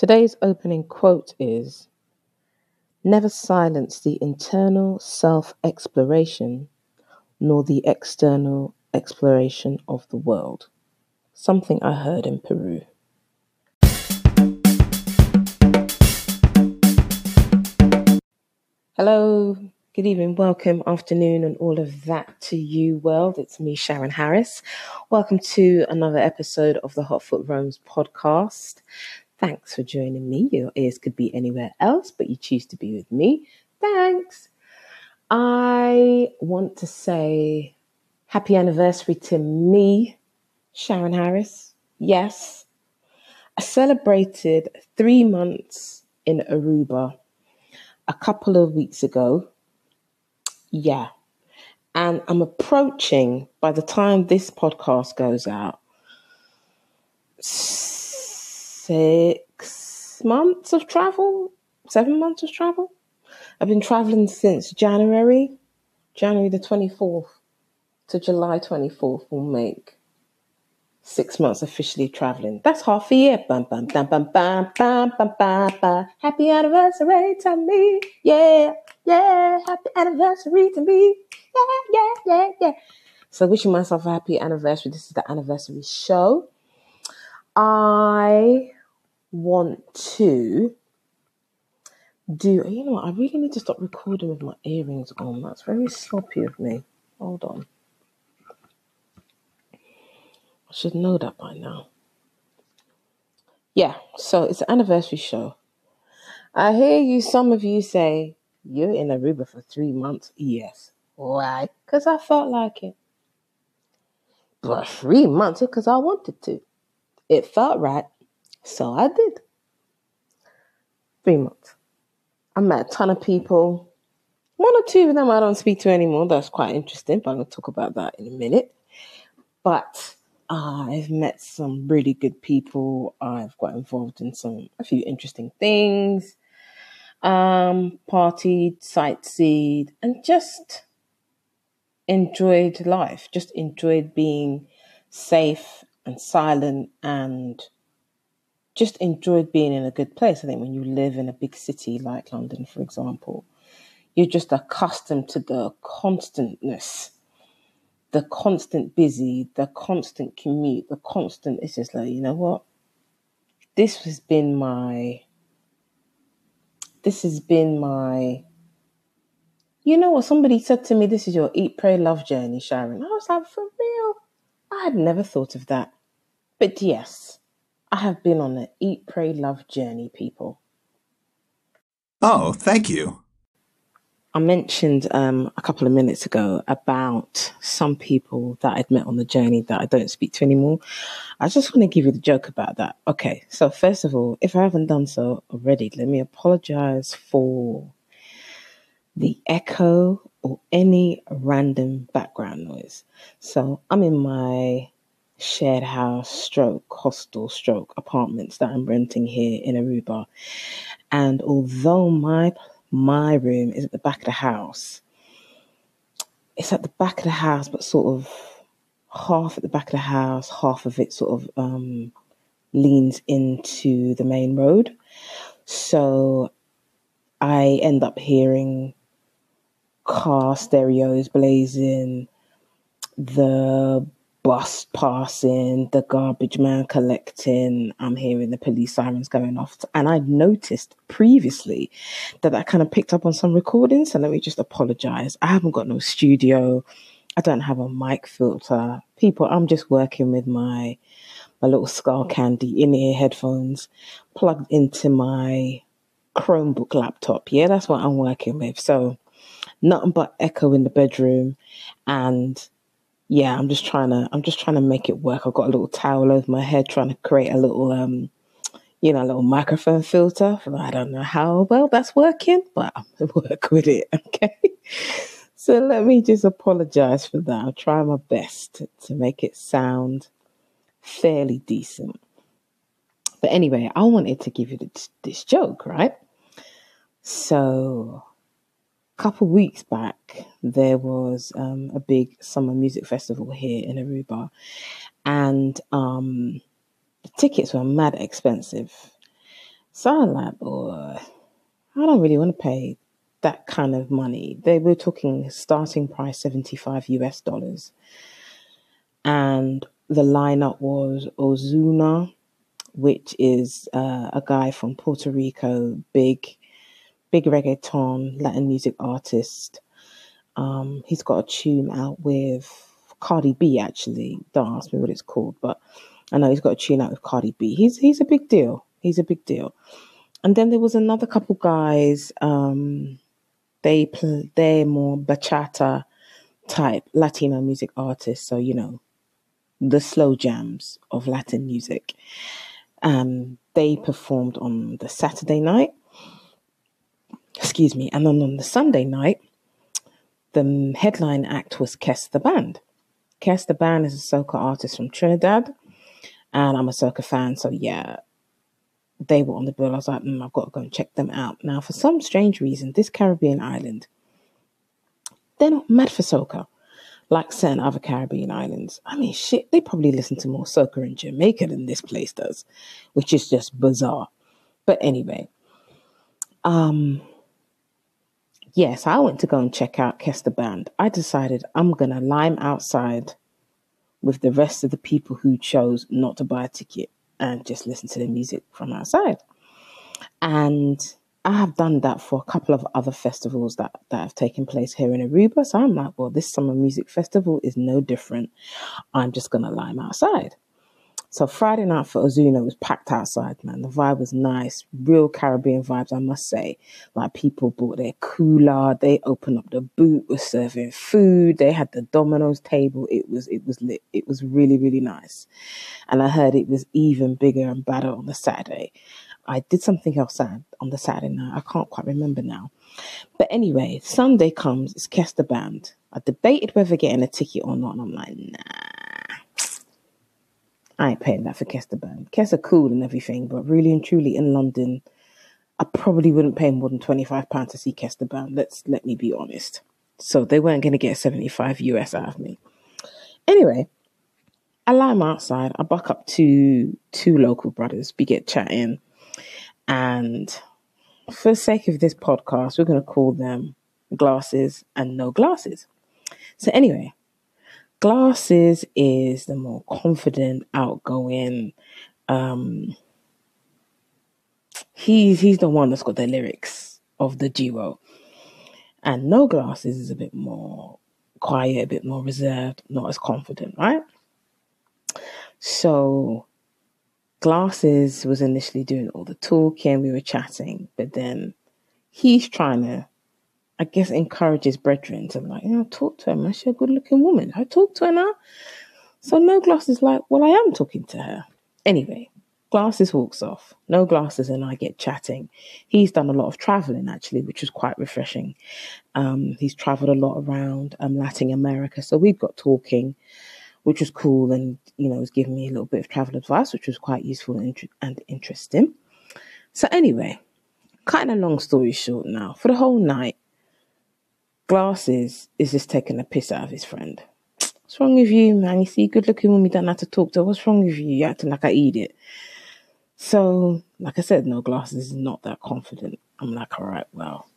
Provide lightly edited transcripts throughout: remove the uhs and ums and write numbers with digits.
Today's opening quote is, "Never silence the internal self-exploration nor the external exploration of the world." Something I heard in Peru. Hello, good evening, welcome, afternoon, and all of that to you, world. It's me, Sharon Harris. Welcome to another episode of the Hot Foot Roams podcast. Thanks for joining me. Your ears could be anywhere else, but you choose to be with me. Thanks. I want to say happy anniversary to me, Sharon Harris. Yes. I celebrated 3 months in Aruba a couple of weeks ago. Yeah. And I'm approaching, by the time this podcast goes out, 6 months of travel, 7 months of travel. I've been traveling since January the 24th to July 24th will make 6 months officially traveling. That's half a year. Bum, bum, bum, bum, bum, bum, bum, bum, bum. Happy anniversary to me. Yeah, yeah. Happy anniversary to me. Yeah, yeah, yeah, yeah. So wishing myself a happy anniversary. This is the anniversary show. I want to do, you know what, I really need to stop recording with my earrings on. That's very sloppy of me. Hold on. I should know that by now. Yeah, so it's an anniversary show. I hear you, some of you say, you're in Aruba for 3 months. Yes. Why? Because I felt like it. But 3 months, because I wanted to. It felt right, so I did. 3 months. I met a ton of people. One or two of them I don't speak to anymore. That's quite interesting, but I'm going to talk about that in a minute. But I've met some really good people. I've got involved in a few interesting things. Partied, sightseed, and just enjoyed life. Just enjoyed being safe and silent, and just enjoyed being in a good place. I think when you live in a big city like London, for example, you're just accustomed to the constantness, the constant busy, the constant commute, the constant, it's just like, you know what? This has been my, you know what? Somebody said to me, this is your eat, pray, love journey, Sharon. I was like, for real? I had never thought of that. But yes, I have been on an eat, pray, love journey, people. Oh, thank you. I mentioned a couple of minutes ago about some people that I'd met on the journey that I don't speak to anymore. I just want to give you the joke about that. Okay, so first of all, if I haven't done so already, let me apologize for the echo or any random background noise. So I'm in my shared house / hostel / apartments that I'm renting here in Aruba. And although my room is at the back of the house, it's at the back of the house, but sort of half at the back of the house, half of it sort of leans into the main road. So I end up hearing car stereos blazing, the bus passing, the garbage man collecting, I'm hearing the police sirens going off. And I'd noticed previously that I kind of picked up on some recordings, so let me just apologize. I haven't got no studio. I don't have a mic filter. People, I'm just working with my little Skull Candy in-ear headphones plugged into my Chromebook laptop. Yeah, that's what I'm working with. So nothing but echo in the bedroom, and yeah, I'm just trying to make it work. I've got a little towel over my head, trying to create a little, little microphone filter. I don't know how well that's working, but I'm gonna work with it. Okay, so let me just apologize for that. I'll try my best to make it sound fairly decent. But anyway, I wanted to give you this joke, right? So a couple of weeks back, there was a big summer music festival here in Aruba, and the tickets were mad expensive. So I'm like, boy, I don't really want to pay that kind of money. They were talking starting price $75 US. And the lineup was Ozuna, which is a guy from Puerto Rico, big reggaeton, Latin music artist. He's got a tune out with Cardi B, actually. Don't ask me what it's called, but I know he's got a tune out with Cardi B. He's a big deal. He's a big deal. And then there was another couple guys. They're more bachata type Latino music artists. So, you know, the slow jams of Latin music. They performed on the Saturday night. Excuse me. And then on the Sunday night, the headline act was Kes the Band. Kes the Band is a soca artist from Trinidad. And I'm a soca fan. So, yeah. They were on the bill. I was like, I've got to go and check them out. Now, for some strange reason, this Caribbean island, they're not mad for soca like certain other Caribbean islands. I mean, shit, they probably listen to more soca in Jamaica than this place does, which is just bizarre. But anyway, yes, I went to go and check out Kes the Band. I decided I'm going to lime outside with the rest of the people who chose not to buy a ticket and just listen to the music from outside. And I have done that for a couple of other festivals that have taken place here in Aruba. So I'm like, well, this summer music festival is no different. I'm just going to lime outside. So Friday night for Ozuna was packed outside, man. The vibe was nice. Real Caribbean vibes, I must say. Like, people bought their cooler. They opened up the boot, were serving food. They had the Domino's table. It was lit. It was really, really nice. And I heard it was even bigger and badder on the Saturday. I did something else on the Saturday night. I can't quite remember now. But anyway, Sunday comes. It's Kes the Band. I debated whether getting a ticket or not. And I'm like, nah. I ain't paying that for Kes the Band. Kes are cool and everything, but really and truly in London, I probably wouldn't pay more than £25 to see Kes the Band. Let me be honest. So they weren't going to get $75 US out of me. Anyway, I lime outside. I buck up two local brothers. We get chatting. And for the sake of this podcast, we're going to call them Glasses and No Glasses. So anyway, Glasses is the more confident, outgoing. He's the one that's got the lyrics of the duo. And No Glasses is a bit more quiet, a bit more reserved, not as confident, right? So Glasses was initially doing all the talking, we were chatting, but then he's trying to, I guess, encourages brethren to, like, you know, talk to her, man. She's a good-looking woman. I talk to her now. So No Glasses is like, well, I am talking to her. Anyway, Glasses walks off. No Glasses and I get chatting. He's done a lot of traveling, actually, which was quite refreshing. He's traveled a lot around Latin America. So we got talking, which was cool. And, you know, it was giving me a little bit of travel advice, which was quite useful and interesting. So anyway, cutting a long story short now, for the whole night, Glasses is just taking a piss out of his friend. What's wrong with you, man? You see, good-looking woman, you don't have to talk to her. What's wrong with you? You're acting like I eat it. So, like I said, No Glasses is not that confident. I'm like, all right, well,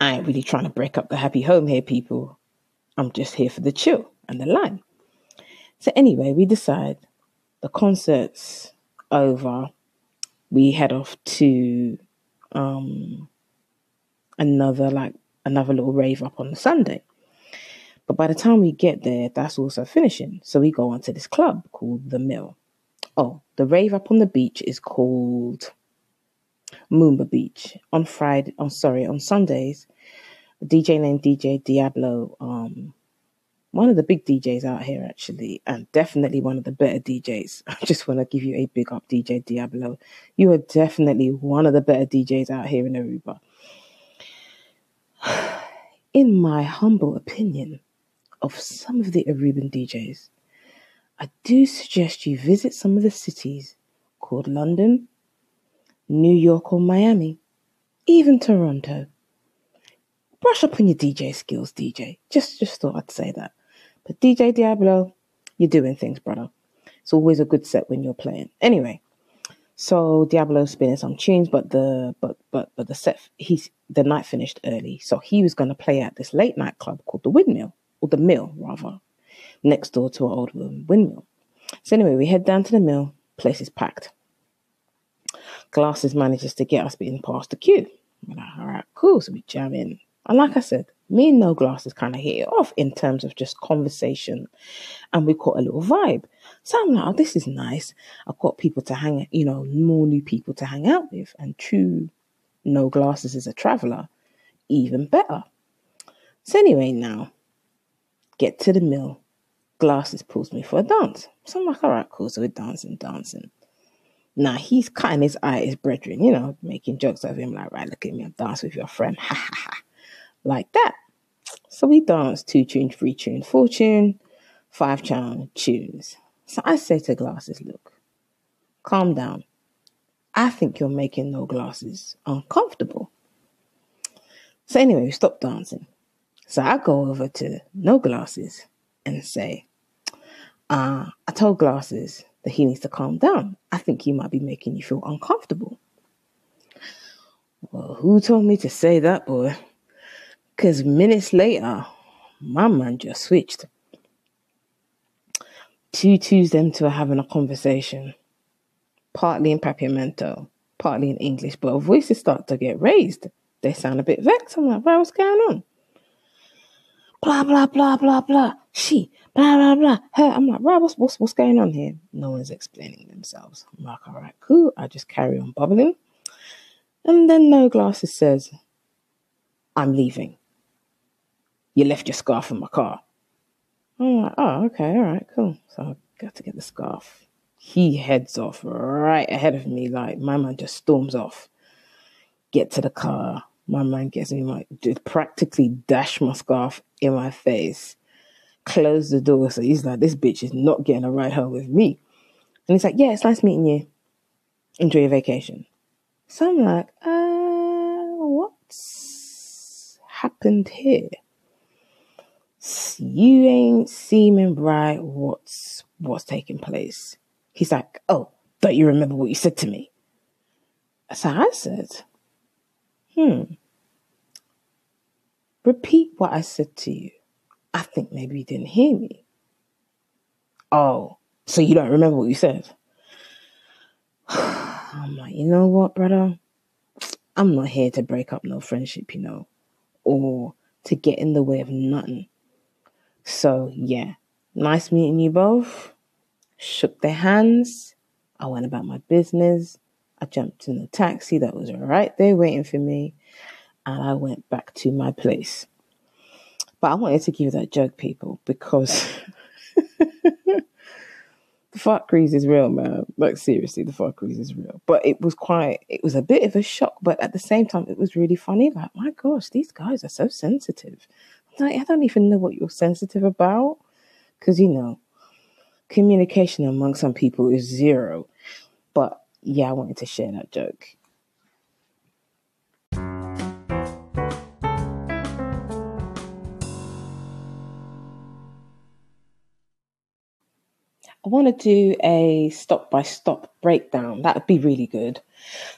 I ain't really trying to break up the happy home here, people. I'm just here for the chill and the line. So anyway, we decide the concert's over. We head off to another little rave up on the Sunday. But by the time we get there, that's also finishing. So we go on to this club called The Mill. Oh, the rave up on the beach is called Moomba Beach. On Sundays, a DJ named DJ Diablo, one of the big DJs out here, actually, and definitely one of the better DJs. I just want to give you a big up, DJ Diablo. You are definitely one of the better DJs out here in Aruba. In my humble opinion of some of the Aruban DJs, I do suggest you visit some of the cities called London, New York or Miami, even Toronto. Brush up on your DJ skills, DJ. Just thought I'd say that. But DJ Diablo, you're doing things, brother. It's always a good set when you're playing. Anyway, So Diablo's been in some tunes, but the set, the night finished early, so he was going to play at this late night club called the Windmill, or the Mill rather, next door to our old Windmill. So anyway, we head down to the Mill. Place is packed. Glasses manages to get us in past the queue. We're like, all right, cool. So we jam in, and like I said, me and No Glasses kind of hit it off in terms of just conversation, and we caught a little vibe. So I'm like, oh, this is nice. I've got people to hang, more new people to hang out with. And true, No Glasses is a traveller, even better. So anyway, now, get to the Mill. Glasses pulls me for a dance. So I'm like, all right, cool. So we're dancing. Now, he's cutting his eye at his brethren, making jokes of him, like, right, look at me, I'm dancing with your friend. Ha, ha, ha. Like that. So we dance 2 tune, 3 tune, 4 tune, 5 tunes. So I say to Glasses, look, calm down. I think you're making No Glasses uncomfortable. So anyway, we stop dancing. So I go over to No Glasses and say, I told Glasses that he needs to calm down. I think he might be making you feel uncomfortable. Well, who told me to say that, boy? Because minutes later, my man just switched. Two twos them two are having a conversation, partly in Papiamento, partly in English, but our voices start to get raised. They sound a bit vexed. I'm like, what's going on? Blah, blah, blah, blah, blah. She, blah, blah, blah, her. I'm like, what's going on here? No one's explaining themselves. I'm like, all right, cool. I just carry on bubbling. And then No Glasses says, I'm leaving. You left your scarf in my car. I'm like, oh, okay, all right, cool. So I got to get the scarf. He heads off right ahead of me. Like, my man just storms off. Get to the car. My man gets me, practically dash my scarf in my face. Close the door. So he's like, this bitch is not getting a ride home with me. And he's like, yeah, it's nice meeting you. Enjoy your vacation. So I'm like, what's happened here? You ain't seeming right. What's taking place? He's like, oh, don't you remember what you said to me? So I said, repeat what I said to you. I think maybe you didn't hear me. Oh, so you don't remember what you said? I'm like, you know what, brother? I'm not here to break up no friendship, or to get in the way of nothing. So, yeah, nice meeting you both. Shook their hands. I went about my business. I jumped in the taxi that was right there waiting for me. And I went back to my place. But I wanted to give that joke, people, because the fuckeries is real, man. Like, seriously, the fuckeries is real. But it was a bit of a shock. But at the same time, it was really funny. Like, my gosh, these guys are so sensitive. I don't even know what you're sensitive about, because communication among some people is zero. But yeah, I wanted to share that joke. I want to do a stop by stop breakdown. That would be really good.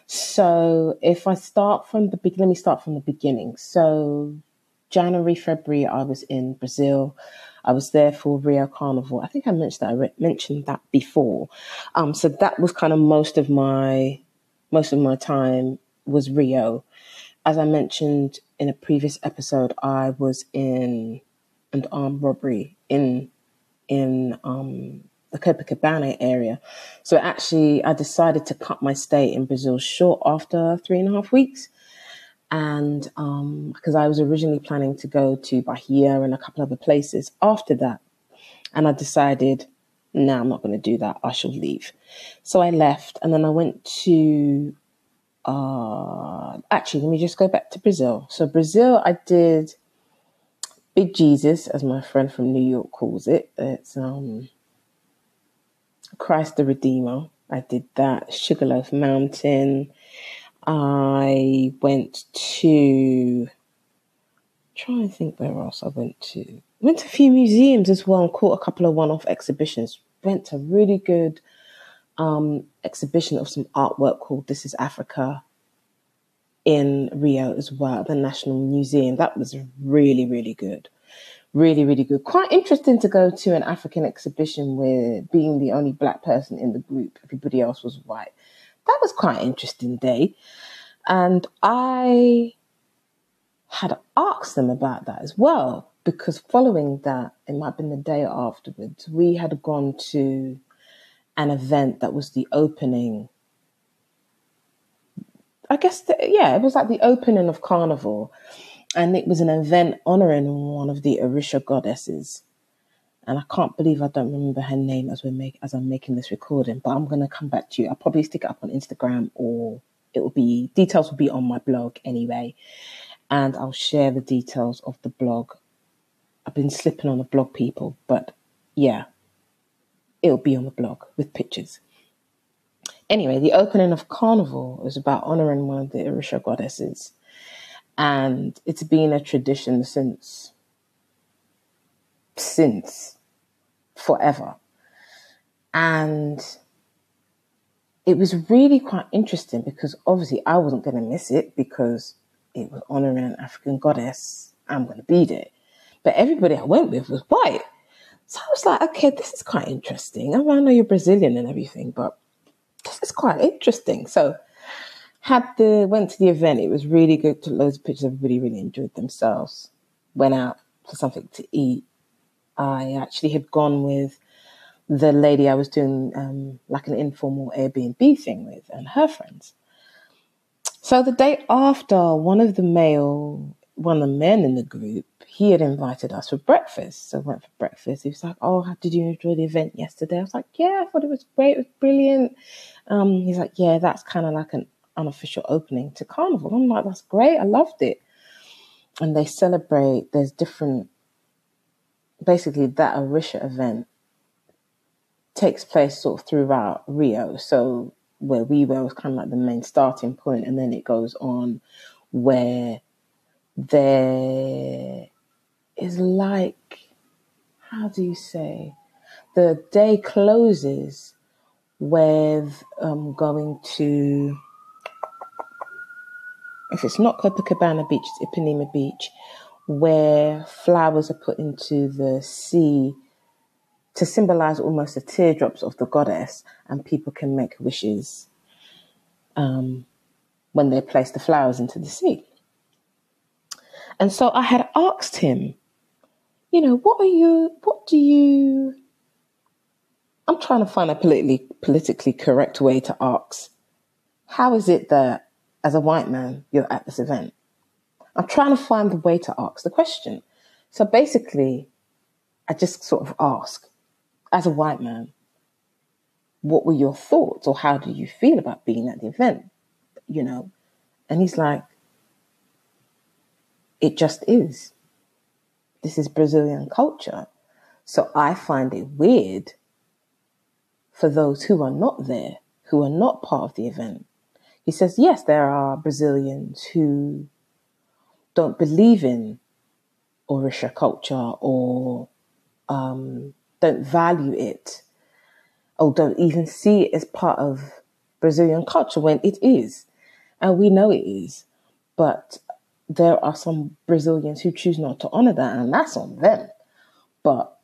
So if I start from the beginning, let me start from the beginning. So January, February, I was in Brazil. I was there for Rio Carnival. I think I mentioned that. I mentioned that before. So that was kind of most of my time was Rio. As I mentioned in a previous episode, I was in an armed robbery in the Copacabana area. So actually, I decided to cut my stay in Brazil short after 3.5 weeks. And because I was originally planning to go to Bahia and a couple other places after that. And I decided, no, I'm not going to do that. I shall leave. So I left, and then I went to, let me just go back to Brazil. So Brazil, I did Big Jesus, as my friend from New York calls it. It's Christ the Redeemer. I did that. Sugarloaf Mountain. I went to, trying to think where else I went to. Went to a few museums as well and caught a couple of one-off exhibitions. Went to really good exhibition of some artwork called This Is Africa in Rio as well, at the National Museum. That was really, really good. Really, really good. Quite interesting to go to an African exhibition with being the only black person in the group. Everybody else was white. That was quite an interesting day. And I had asked them about that as well, because following that, it might have been the day afterwards, we had gone to an event that was the opening. I guess, it was like the opening of Carnival. And it was an event honoring one of the Orisha goddesses. And I can't believe I don't remember her name as I'm making this recording, but I'm going to come back to you. I'll probably stick it up on Instagram, or details will be on my blog anyway. And I'll share the details of the blog. I've been slipping on the blog, people, but yeah, it'll be on the blog with pictures. Anyway, the opening of Carnival was about honoring one of the Orisha goddesses. And it's been a tradition since forever. And it was really quite interesting, because obviously I wasn't going to miss it, because it was honoring an African goddess. I'm going to be there. But everybody I went with was white. So I was like, okay, this is quite interesting. I mean, I know you're Brazilian and everything, but this is quite interesting. So went to the event. It was really good. Took loads of pictures. Everybody really enjoyed themselves. Went out for something to eat. I actually had gone with the lady I was doing like an informal Airbnb thing with, and her friends. So the day after, one of the men in the group, he had invited us for breakfast. So I went for breakfast. He was like, "Oh, how did you enjoy the event yesterday?" I was like, "Yeah, I thought it was great. It was brilliant." He's like, "Yeah, that's kind of like an unofficial opening to Carnival." I'm like, that's great, I loved it. And they celebrate, basically that Orisha event takes place sort of throughout Rio. So where we were was kind of like the main starting point, and then it goes on where there is like, how do you say, the day closes with going to, if it's not Copacabana Beach, it's Ipanema Beach, where flowers are put into the sea to symbolize almost the teardrops of the goddess, and people can make wishes when they place the flowers into the sea. And so I had asked him, I'm trying to find a politically correct way to ask, how is it that as a white man, you're at this event? I'm trying to find the way to ask the question. So basically, I just sort of ask, as a white man, what were your thoughts, or how do you feel about being at the event? And he's like, it just is. This is Brazilian culture. So I find it weird for those who are not there, who are not part of the event. He says, yes, there are Brazilians who don't believe in Orisha culture, or don't value it, or don't even see it as part of Brazilian culture when it is. And we know it is. But there are some Brazilians who choose not to honor that, and that's on them. But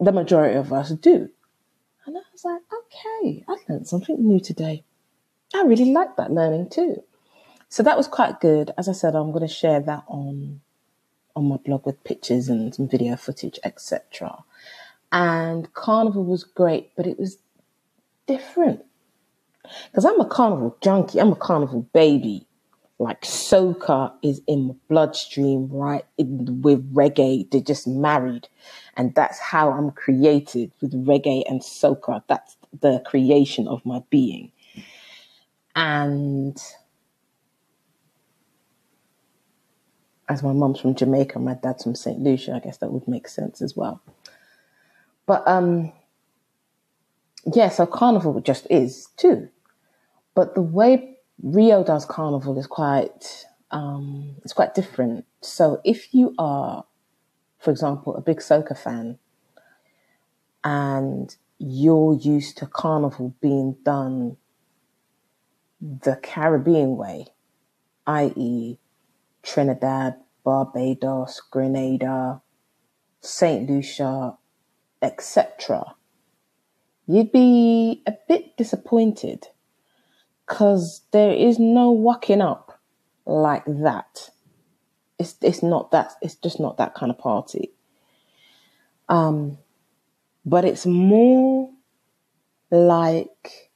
the majority of us do. And I was like, okay, I learned something new today. I really like that learning too. So that was quite good. As I said, I'm going to share that on my blog with pictures and some video footage, etc. And Carnival was great, but it was different. Because I'm a Carnival junkie. I'm a Carnival baby. Like, soca is in my bloodstream, right? With reggae, they're just married. And that's how I'm created, with reggae and soca. That's the creation of my being. And as my mum's from Jamaica and my dad's from St. Lucia, I guess that would make sense as well. But so Carnival just is too. But the way Rio does Carnival is quite, it's quite different. So if you are, for example, a big soca fan, and you're used to Carnival being done the Caribbean way, i.e. Trinidad, Barbados, Grenada, St. Lucia, etc., you'd be a bit disappointed because there is no walking up like that. It's not that, it's just not that kind of party. But it's more like,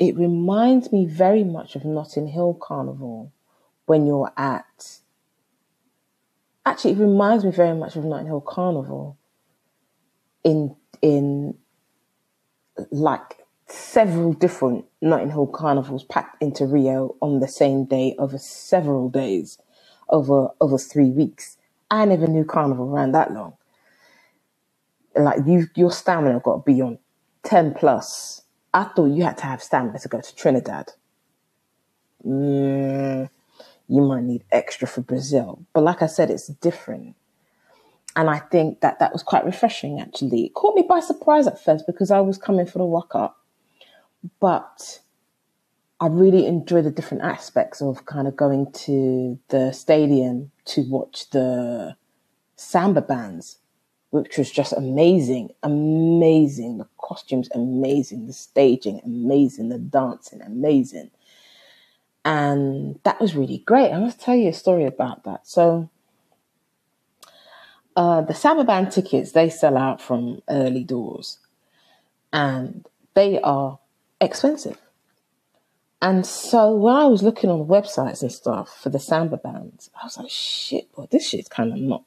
it reminds me very much of Notting Hill Carnival when you're at, actually it reminds me very much of Notting Hill Carnival in like several different Notting Hill Carnivals packed into Rio on the same day over several days, over 3 weeks. I never knew Carnival ran that long. Like your stamina got to be on 10 plus. I thought you had to have stamina to go to Trinidad. You might need extra for Brazil. But like I said, it's different. And I think that was quite refreshing, actually. It caught me by surprise at first because I was coming for the walk-up. But I really enjoyed the different aspects of kind of going to the stadium to watch the samba bands, which was just amazing. Amazing. The costumes, amazing. The staging, amazing. The dancing, amazing. And that was really great. I must tell you a story about that. So the Samba Band tickets, they sell out from early doors. And they are expensive. And so when I was looking on websites and stuff for the Samba Bands, I was like, shit, boy, this shit's kind of not,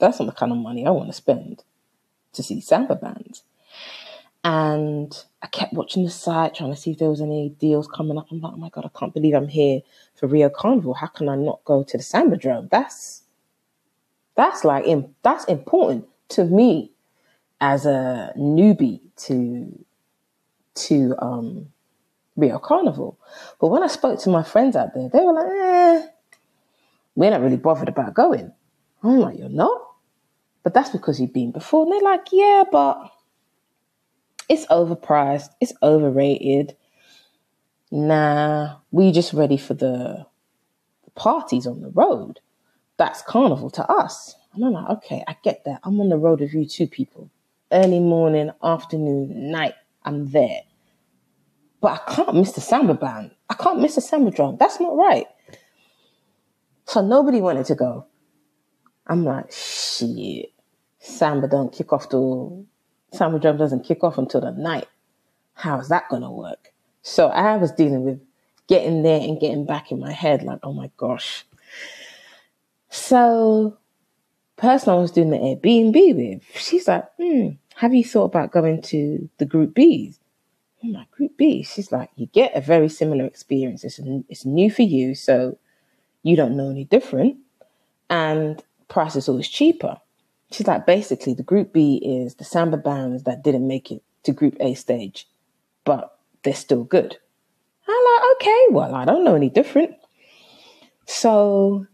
that's not the kind of money I want to spend to see Samba Bands. And I kept watching the site, trying to see if there was any deals coming up. I'm like, oh my God, I can't believe I'm here for Rio Carnival. How can I not go to the Sambadrome? That's important to me as a newbie to Rio Carnival. But when I spoke to my friends out there, they were like, we're not really bothered about going. I'm like, you're not? But that's because you've been before. And they're like, yeah, but it's overpriced. It's overrated. Nah, we just ready for the parties on the road. That's Carnival to us. And I'm like, okay, I get that. I'm on the road with you two people. Early morning, afternoon, night, I'm there. But I can't miss the samba band. I can't miss the samba drum. That's not right. So nobody wanted to go. I'm like, shit. Samba drum doesn't kick off until the night. How is that going to work? So I was dealing with getting there and getting back in my head like, oh my gosh. So the person I was doing the Airbnb with, she's like, have you thought about going to the Group B's? I'm like, Group B? She's like, you get a very similar experience. It's new for you, so you don't know any different. And price is always cheaper. She's like, basically, the Group B is the samba bands that didn't make it to Group A stage, but they're still good. I'm like, okay, well, I don't know any different. So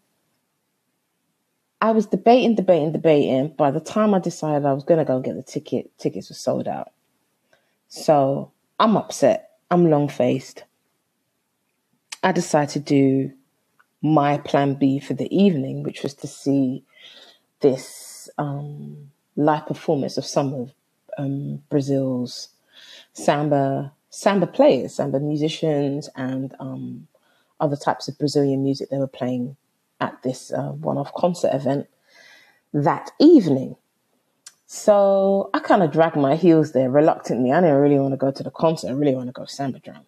I was debating. By the time I decided I was going to go and get the ticket, tickets were sold out. So I'm upset. I'm long-faced. I decided to do my plan B for the evening, which was to see this live performance of some of Brazil's samba players, samba musicians, and other types of Brazilian music they were playing at this one-off concert event that evening. So I kind of dragged my heels there reluctantly. I didn't really want to go to the concert. I really want to go samba drum.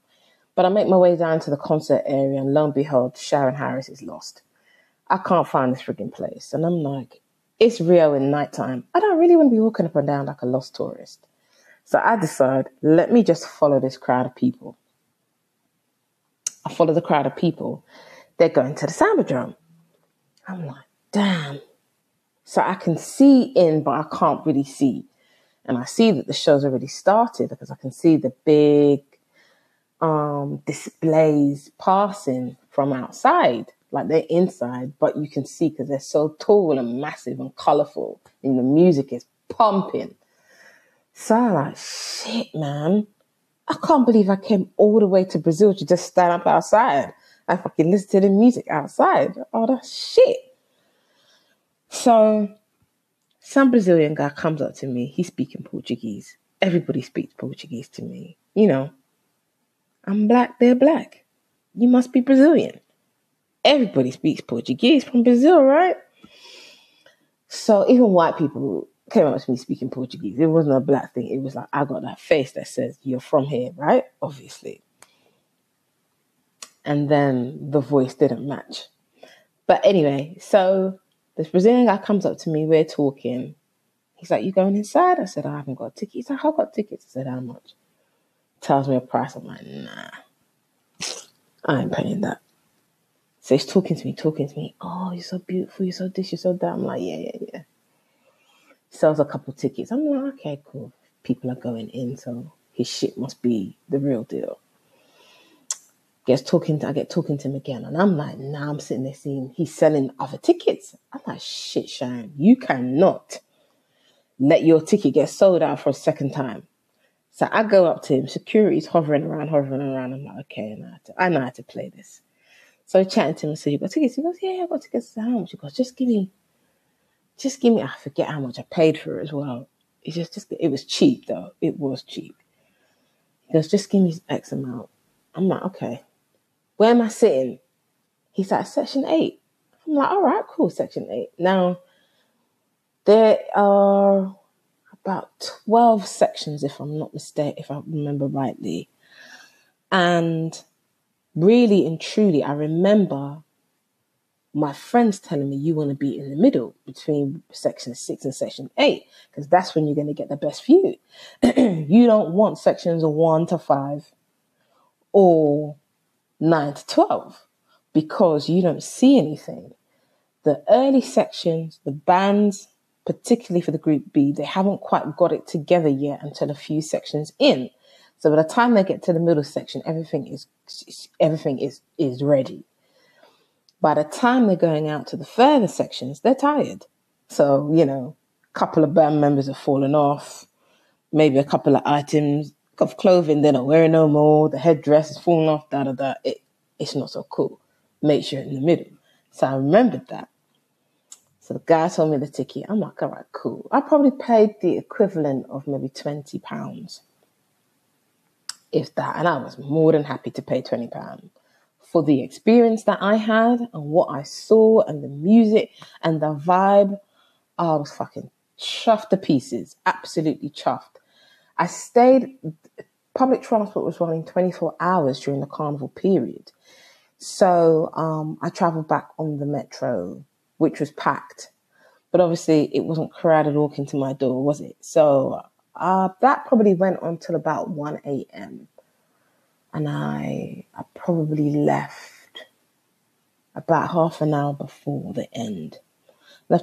But I make my way down to the concert area, and lo and behold, Sharon Harris is lost. I can't find this frigging place. And I'm like, it's Rio in nighttime. I don't really want to be walking up and down like a lost tourist. So I decide, let me just follow this crowd of people. I follow the crowd of people. They're going to the Sambadrome. I'm like, damn. So I can see in, but I can't really see. And I see that the show's already started because I can see the big displays passing from outside. Like they're inside, but you can see because they're so tall and massive and colourful and the music is pumping. So I'm like, shit, man, I can't believe I came all the way to Brazil to just stand up outside. I fucking listen to the music outside. Oh, that shit. So some Brazilian guy comes up to me. He's speaking Portuguese. Everybody speaks Portuguese to me. You know, I'm black, they're black. You must be Brazilian. Everybody speaks Portuguese from Brazil, right? So even white people came up to me speaking Portuguese. It wasn't a black thing. It was like, I got that face that says, you're from here, right? Obviously. And then the voice didn't match. But anyway, so this Brazilian guy comes up to me. We're talking. He's like, you going inside? I said, I haven't got tickets. He's like, I got tickets. I said, how much? Tells me a price. I'm like, nah, I ain't paying that. So he's talking to me. Oh, you're so beautiful. You're so this, you're so that. I'm like, yeah. Sells a couple tickets. I'm like, okay, cool. People are going in, so his shit must be the real deal. I get talking to him again, and I'm like, nah, I'm sitting there seeing he's selling other tickets. I'm like, shit, Sharon, you cannot let your ticket get sold out for a second time. So I go up to him, security's hovering around. I'm like, okay, I know how to play this. So I chatted to him and said, you got tickets? He goes, yeah, I got tickets. How much? He goes, just give me, I forget how much I paid for it as well. It's just it was cheap though. It was cheap. He goes, just give me X amount. I'm like, okay. Where am I sitting? He's like, section 8. I'm like, all right, cool, section 8. Now, there are about 12 sections, if I'm not mistaken, if I remember rightly. And really and truly, I remember my friends telling me you want to be in the middle between section 6 and section 8, because that's when you're going to get the best view. You don't want sections 1 to 5 or 9 to 12 because you don't see anything. The early sections, the bands, particularly for the Group B, they haven't quite got it together yet until a few sections in. So by the time they get to the middle section, everything is ready. By the time they're going out to the further sections, they're tired. So, you know, a couple of band members have fallen off, maybe a couple of items of clothing they're not wearing no more, the headdress is falling off, da-da-da. It's not so cool. Make sure you're in the middle. So I remembered that. So the guy told me the ticket. I'm like, all right, cool. I probably paid the equivalent of maybe £20, if that. And I was more than happy to pay £20 for the experience that I had and what I saw and the music and the vibe. I was fucking chuffed to pieces, absolutely chuffed. I stayed, public transport was running 24 hours during the carnival period. So I traveled back on the metro, which was packed. But obviously it wasn't crowded walking to my door, was it? So that probably went on till about 1 a.m. And I probably left about half an hour before the end. I was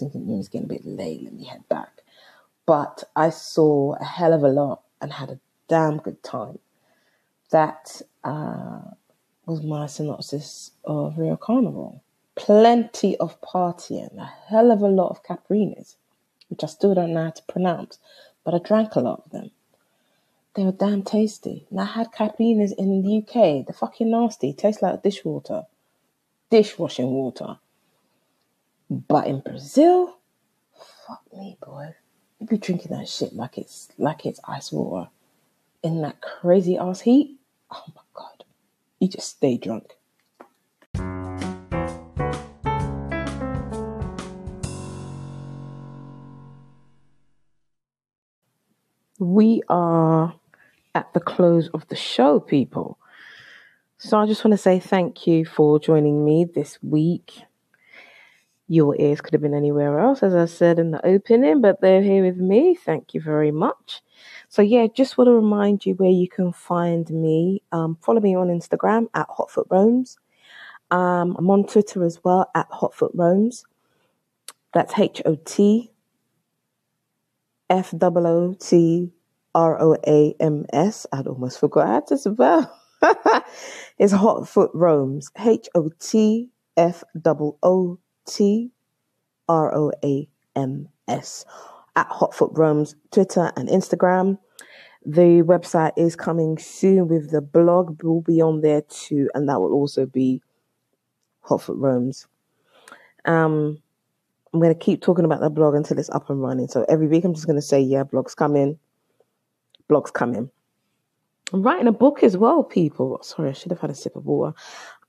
thinking, it's getting a bit late, let me head back. But I saw a hell of a lot and had a damn good time. That was my synopsis of Rio Carnival. Plenty of partying, a hell of a lot of caipirinhas, which I still don't know how to pronounce, but I drank a lot of them. They were damn tasty. And I had caipirinhas in the UK. They're fucking nasty. Tastes like dishwater. Dishwashing water. But in Brazil, fuck me, boy. You'd be drinking that shit like it's ice water in that crazy ass heat. Oh my God. You just stay drunk. We are at the close of the show, people. So I just want to say thank you for joining me this week. Your ears could have been anywhere else, as I said in the opening, but they're here with me. Thank you very much. So yeah, just want to remind you where you can find me. Follow me on Instagram at Hot Foot Roams. I'm on Twitter as well at Hot Foot Roams. That's HOTFOOTROAMS. I'd almost forgot how to spell. It's Hot Foot Roams. HOTFOOTROAMS at Hot Foot Roams, Twitter and Instagram. The website is coming soon with the blog. Will be on there too, and that will also be Hot Foot Roams. I'm going to keep talking about the blog until it's up and running. So every week I'm just going to say, yeah, blog's coming. Blog's coming. I'm writing a book as well, people. Sorry, I should have had a sip of water.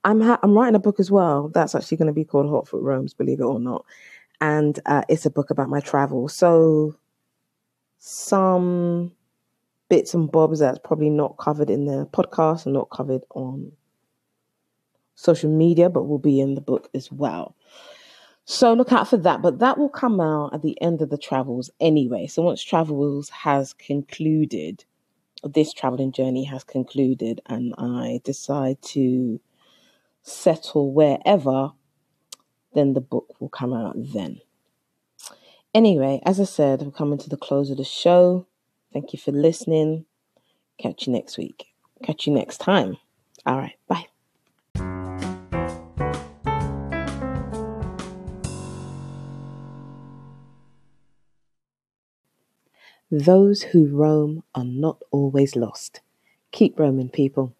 I'm writing a book as well. That's actually going to be called Hot Foot Roams, believe it or not. And it's a book about my travel. So some bits and bobs that's probably not covered in the podcast and not covered on social media, but will be in the book as well. So look out for that. But that will come out at the end of the travels anyway. So once travels has concluded, this traveling journey has concluded, and I decide to settle wherever, then the book will come out then. Anyway, as I said, I'm coming to the close of the show. Thank you for listening. Catch you next week. Catch you next time. All right, bye. Those who roam are not always lost. Keep roaming, people.